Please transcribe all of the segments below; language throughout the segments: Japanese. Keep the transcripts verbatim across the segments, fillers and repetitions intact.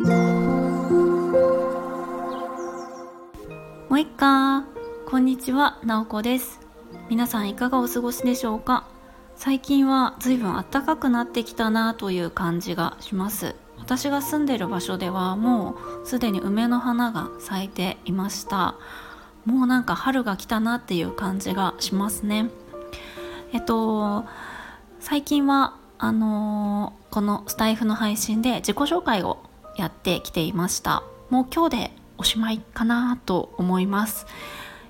もういっかこんにちは、なおこです。皆さんいかがお過ごしでしょうか。最近は随分暖かくなってきたなという感じがします。私が住んでる場所ではもうすでに梅の花が咲いていました。もうなんか春が来たなっていう感じがしますね。えっと最近はあのー、このスタイフの配信で自己紹介をやってきていました。もう今日でおしまいかなと思います。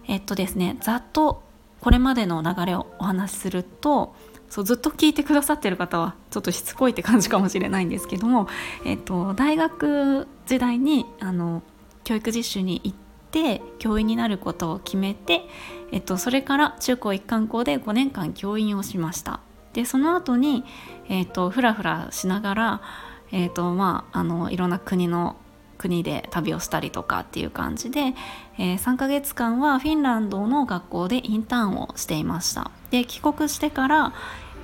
えっとですねざっとこれまでの流れをお話しすると、そうずっと聞いてくださってる方はちょっとしつこいって感じかもしれないんですけども、えっと、大学時代にあの教育実習に行って教員になることを決めて、えっと、それから中高一貫校でごねんかん教員をしました。でその後に、えっと、ふらふらしながら、えっとまあ、あのいろんな国の国で旅をしたりとかっていう感じで、えー、さんかげつかんはフィンランドの学校でインターンをしていました。で帰国してから、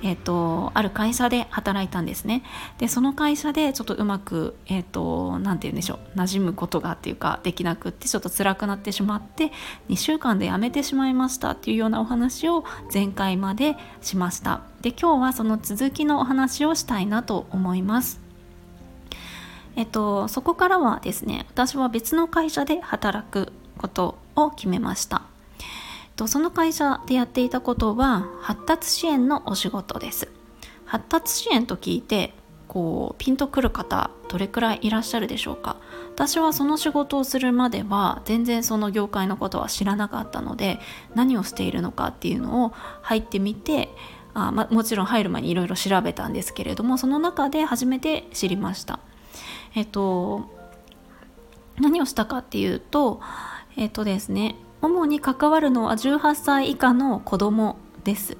えー、とある会社で働いたんですね。でその会社でちょっとうまく、えー、となんて言うんでしょう馴染むことがっていうかできなくってちょっと辛くなってしまってにしゅうかんで辞めてしまいましたっていうようなお話を前回までしました。で今日はその続きのお話をしたいなと思います。えっと、そこからはですね私は別の会社で働くことを決めました。えっと、その会社でやっていたことは発達支援のお仕事です。発達支援と聞いてこうピンとくる方どれくらいいらっしゃるでしょうか。私はその仕事をするまでは全然その業界のことは知らなかったので何をしているのかっていうのを入ってみてあ、ま、もちろん入る前にいろいろ調べたんですけれどもその中で初めて知りました。えっと、何をしたかっていうと、えっとですね、主に関わるのはじゅうはっさいいかの子供です。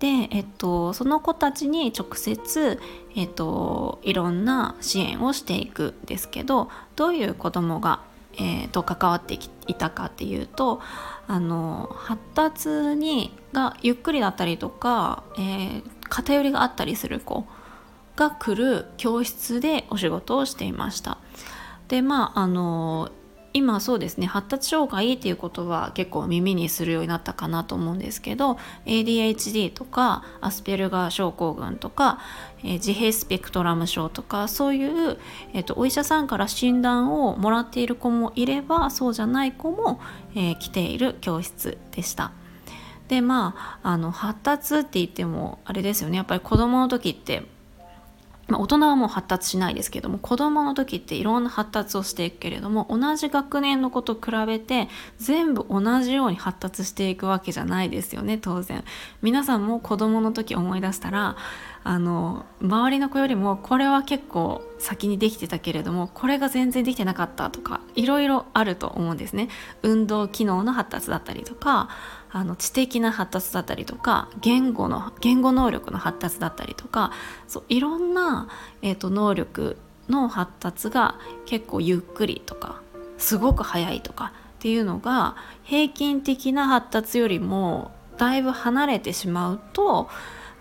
で、えっと、その子たちに直接、えっと、いろんな支援をしていくんですけど、どういう子供が、えっと、関わっていたかっていうと、あの発達にがゆっくりだったりとか、えー、偏りがあったりする子が来る教室でお仕事をしていました。で、まああの今そうですね発達障害っていうことは結構耳にするようになったかなと思うんですけど エーディーエイチディー とかアスペルガー症候群とか、えー、自閉スペクトラム症とかそういう、えーと、お医者さんから診断をもらっている子もいればそうじゃない子も、えー、来ている教室でした。でまああの発達って言ってもあれですよねやっぱり子どもの時ってまあ、大人はもう発達しないですけども子どもの時っていろんな発達をしていくけれども同じ学年の子と比べて全部同じように発達していくわけじゃないですよね。当然皆さんも子どもの時思い出したらあの周りの子よりもこれは結構先にできてたけれどもこれが全然できてなかったとかいろいろあると思うんですね。運動機能の発達だったりとかあの知的な発達だったりとか言語の言語能力の発達だったりとかそういろんな、えーと、能力の発達が結構ゆっくりとかすごく早いとかっていうのが平均的な発達よりもだいぶ離れてしまうと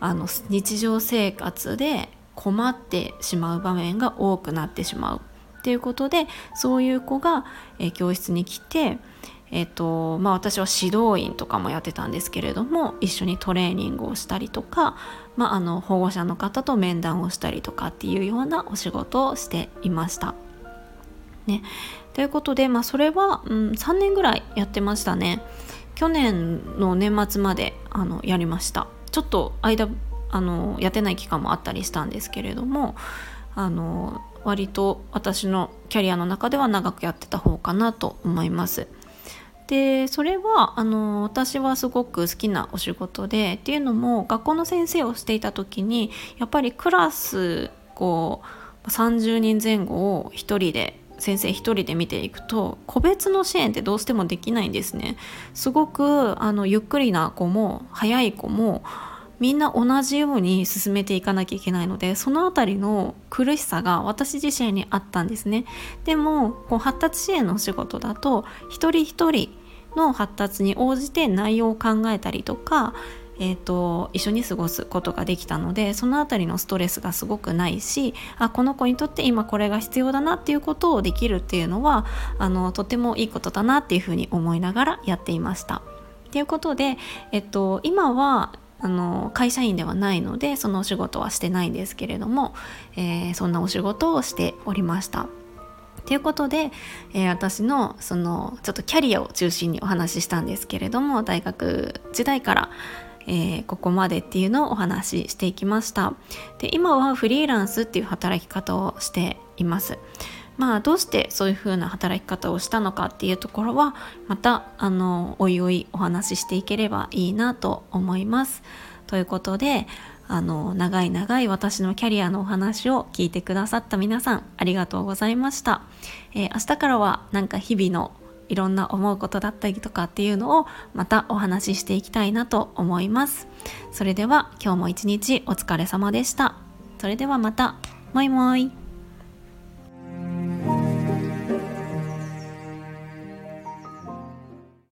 あの日常生活で困ってしまう場面が多くなってしまうっていうことでそういう子が、えー、教室に来て、えーとまあ、私は指導員とかもやってたんですけれども一緒にトレーニングをしたりとか、まあ、あの保護者の方と面談をしたりとかっていうようなお仕事をしていました、ね、ということで、まあ、それは、うん、さんねんぐらいやってましたね。去年の年末まであのやりました。ちょっと間あのやってない期間もあったりしたんですけれどもあの割と私のキャリアの中では長くやってた方かなと思います。でそれはあの私はすごく好きなお仕事でっていうのも学校の先生をしていた時にやっぱりクラスこうさんじゅうにんぜん後を一人で先生一人で見ていくと個別の支援ってどうしてもできないんですね。すごくあのゆっくりな子も早い子もみんな同じように進めていかなきゃいけないのでそのあたりの苦しさが私自身にあったんですね。でもこう発達支援のお仕事だと一人一人の発達に応じて内容を考えたりとか、えーと、一緒に過ごすことができたので、そのあたりのストレスがすごくないし、あ、この子にとって今これが必要だなっていうことをできるっていうのはあのとてもいいことだなっていうふうに思いながらやっていました。ということで、えっと、今はあの会社員ではないのでそのお仕事はしてないんですけれども、えー、そんなお仕事をしておりました。ということで、えー、私のそのちょっとキャリアを中心にお話ししたんですけれども、大学時代から、えー、ここまでっていうのをお話ししていきました。で、今はフリーランスっていう働き方をしています。まあ、どうしてそういう風な働き方をしたのかっていうところはまたあのおいおいお話ししていければいいなと思います。ということで、あの長い長い私のキャリアのお話を聞いてくださった皆さんありがとうございました。えー、明日からはなんか日々のいろんな思うことだったりとかっていうのをまたお話ししていきたいなと思います。それでは今日も一日お疲れ様でした。それではまた。もいもい。